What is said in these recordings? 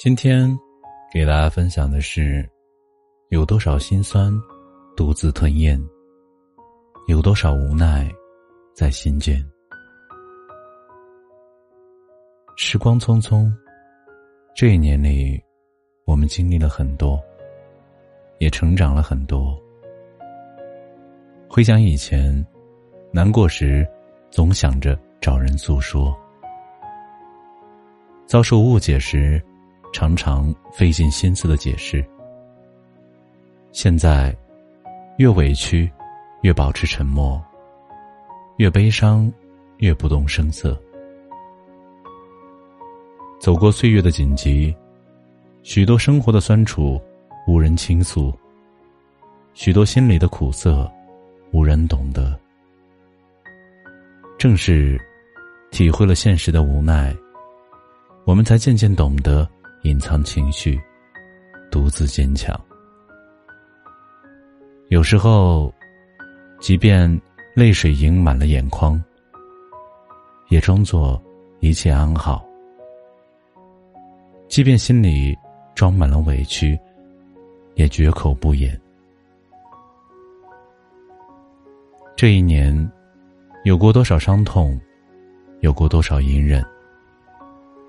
今天给大家分享的是，有多少心酸独自吞咽，有多少无奈在心间。时光匆匆，这一年里我们经历了很多，也成长了很多。回想以前，难过时总想着找人诉说，遭受误解时常常费尽心思的解释。现在越委屈越保持沉默，越悲伤越不动声色。走过岁月的紧急，许多生活的酸楚无人倾诉，许多心里的苦涩无人懂得。正是体会了现实的无奈，我们才渐渐懂得隐藏情绪，独自坚强。有时候即便泪水盈满了眼眶，也装作一切安好。即便心里装满了委屈，也绝口不言。这一年有过多少伤痛，有过多少隐忍，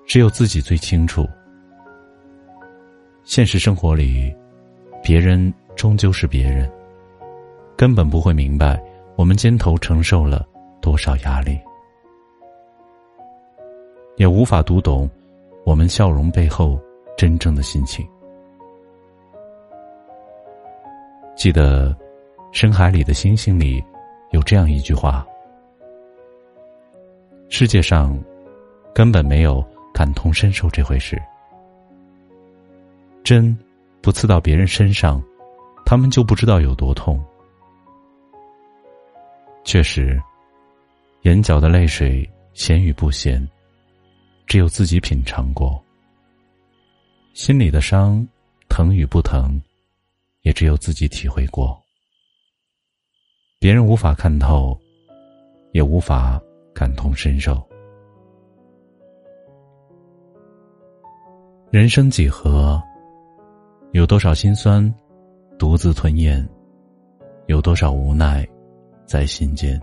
只有自己最清楚。现实生活里，别人终究是别人，根本不会明白我们肩头承受了多少压力，也无法读懂我们笑容背后真正的心情。记得《深海里的星星》里有这样一句话：世界上根本没有感同身受这回事，针不刺到别人身上，他们就不知道有多痛。确实，眼角的泪水咸与不咸，只有自己品尝过。心里的伤疼与不疼，也只有自己体会过。别人无法看透，也无法感同身受。人生几何，有多少心酸独自吞咽，有多少无奈在心间。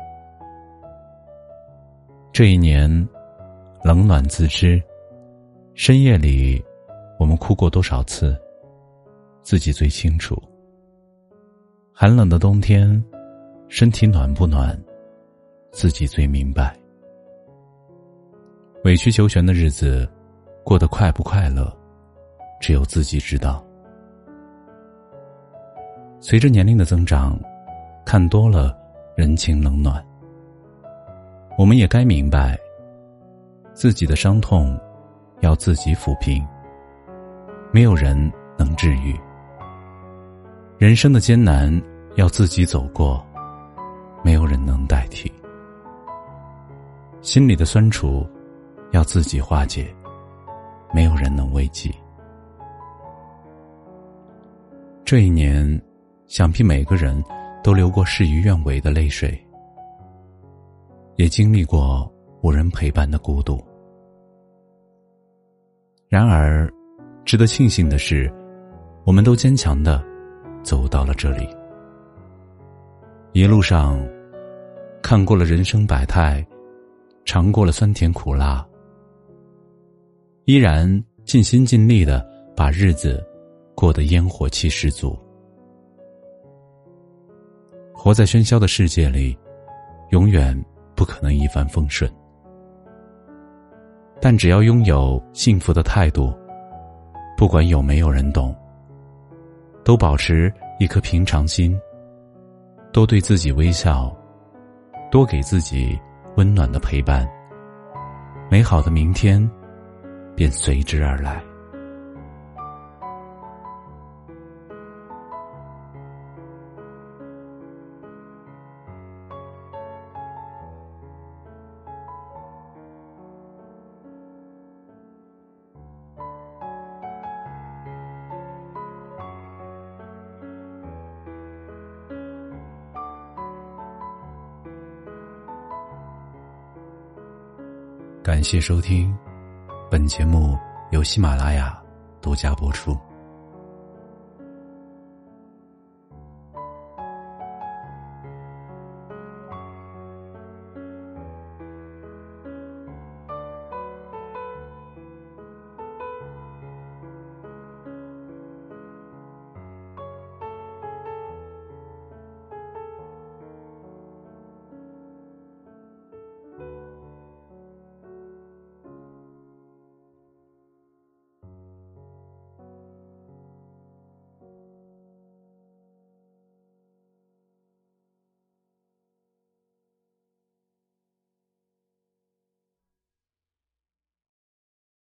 这一年冷暖自知，深夜里我们哭过多少次，自己最清楚。寒冷的冬天，身体暖不暖，自己最明白。委曲求全的日子过得快不快乐，只有自己知道。随着年龄的增长，看多了人情冷暖，我们也该明白，自己的伤痛要自己抚平，没有人能治愈。人生的艰难要自己走过，没有人能代替。心里的酸楚要自己化解，没有人能慰藉。这一年想必每个人都流过事与愿违的泪水，也经历过无人陪伴的孤独。然而值得庆幸的是，我们都坚强地走到了这里。一路上看过了人生百态，尝过了酸甜苦辣，依然尽心尽力地把日子过得烟火气十足。活在喧嚣的世界里，永远不可能一帆风顺，但只要拥有幸福的态度，不管有没有人懂，都保持一颗平常心，多对自己微笑，多给自己温暖的陪伴，美好的明天便随之而来。感谢收听，本节目由喜马拉雅独家播出。